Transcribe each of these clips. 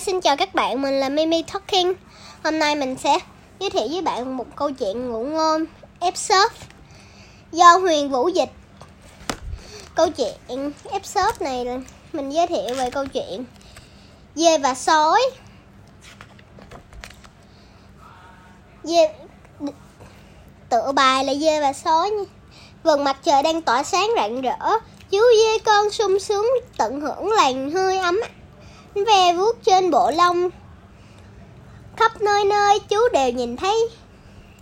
Xin chào các bạn, mình là Mimi Talking. Hôm nay mình sẽ giới thiệu với bạn một câu chuyện ngụ ngôn F-Surf do Huyền Vũ Dịch. Câu chuyện F-Surf này mình giới thiệu về câu chuyện dê và sói. Tựa bài là dê và sói. Vầng mặt trời đang tỏa sáng rạng rỡ, chú dê con sung sướng tận hưởng làn hơi ấm ve vuốt trên bộ lông. Khắp nơi nơi chú đều nhìn thấy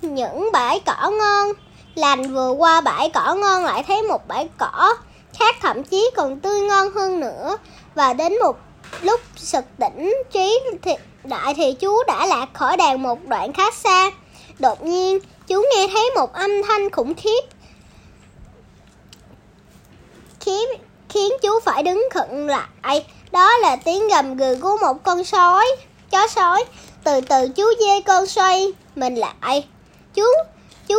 những bãi cỏ ngon lành, vừa qua bãi cỏ ngon lại thấy một bãi cỏ khác thậm chí còn tươi ngon hơn nữa. Và đến một lúc sực tỉnh trí đại thì chú đã lạc khỏi đàn một đoạn khá xa. Đột nhiên chú nghe thấy một âm thanh khủng khiếp khiến chú phải đứng khựng lại. Đó là tiếng gầm gừ của một con sói, chó sói. Từ từ chú dê con xoay mình lại. Chú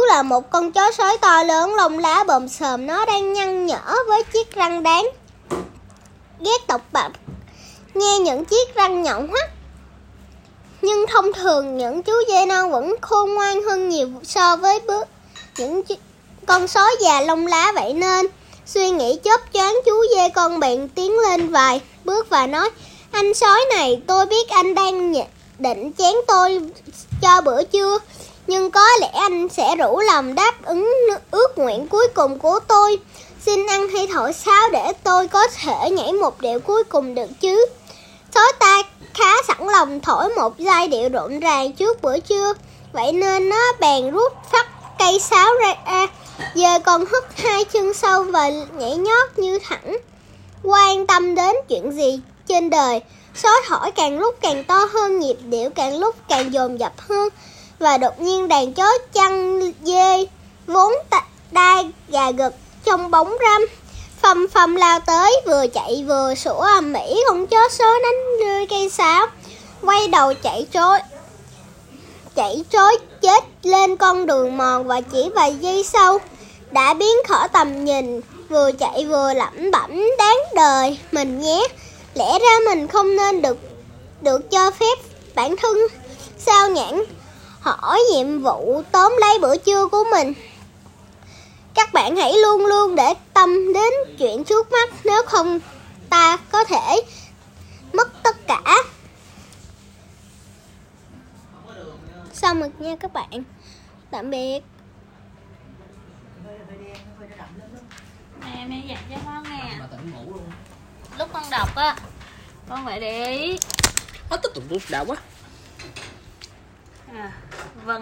là một con chó sói to lớn, lông lá bồm xồm. Nó đang nhăn nhở với chiếc răng đáng ghét độc bạc. Nghe những chiếc răng nhọn hoắt. Nhưng thông thường những chú dê non vẫn khôn ngoan hơn nhiều so với những con sói già lông lá, vậy nên suy nghĩ chớp choáng, chú dê con bèn tiến lên vài bước và nói: "Anh sói này, tôi biết anh đang định chén tôi cho bữa trưa, nhưng có lẽ anh sẽ rủ lòng đáp ứng ước nguyện cuối cùng của tôi. Xin ăn hay thổi sáo để tôi có thể nhảy một điệu cuối cùng được chứ?" Sói ta khá sẵn lòng thổi một giai điệu rộn ràng trước bữa trưa, vậy nên nó bèn rút phắt cây sáo ra. Dê con hất hai chân sau và nhảy nhót như thẳng quan tâm đến chuyện gì trên đời. Sói thổi càng lúc càng to hơn, nhịp điệu càng lúc càng dồn dập hơn. Và đột nhiên đàn chó chăn dê vốn đai gà gật trong bóng râm phầm phầm lao tới, vừa chạy vừa sủa ầm ĩ. Con chó sói đánh rơi cây sáo, quay đầu chạy trối chết lên con đường mòn, và chỉ vài giây sau đã biến khỏi tầm nhìn. Vừa chạy vừa lẩm bẩm: "Đáng đời mình nhé, lẽ ra mình không nên được cho phép bản thân sao nhãng hỏi nhiệm vụ tóm lấy bữa trưa của mình." Các bạn hãy luôn luôn để tâm đến chuyện trước mắt, nếu không ta có thể mất tất cả. Xong rồi nha các bạn. Tạm biệt. Nè, mẹ dạy cho con nè. Lúc con đọc á, con phải để ý. Hết tiếp tục đọc quá. À, vâng.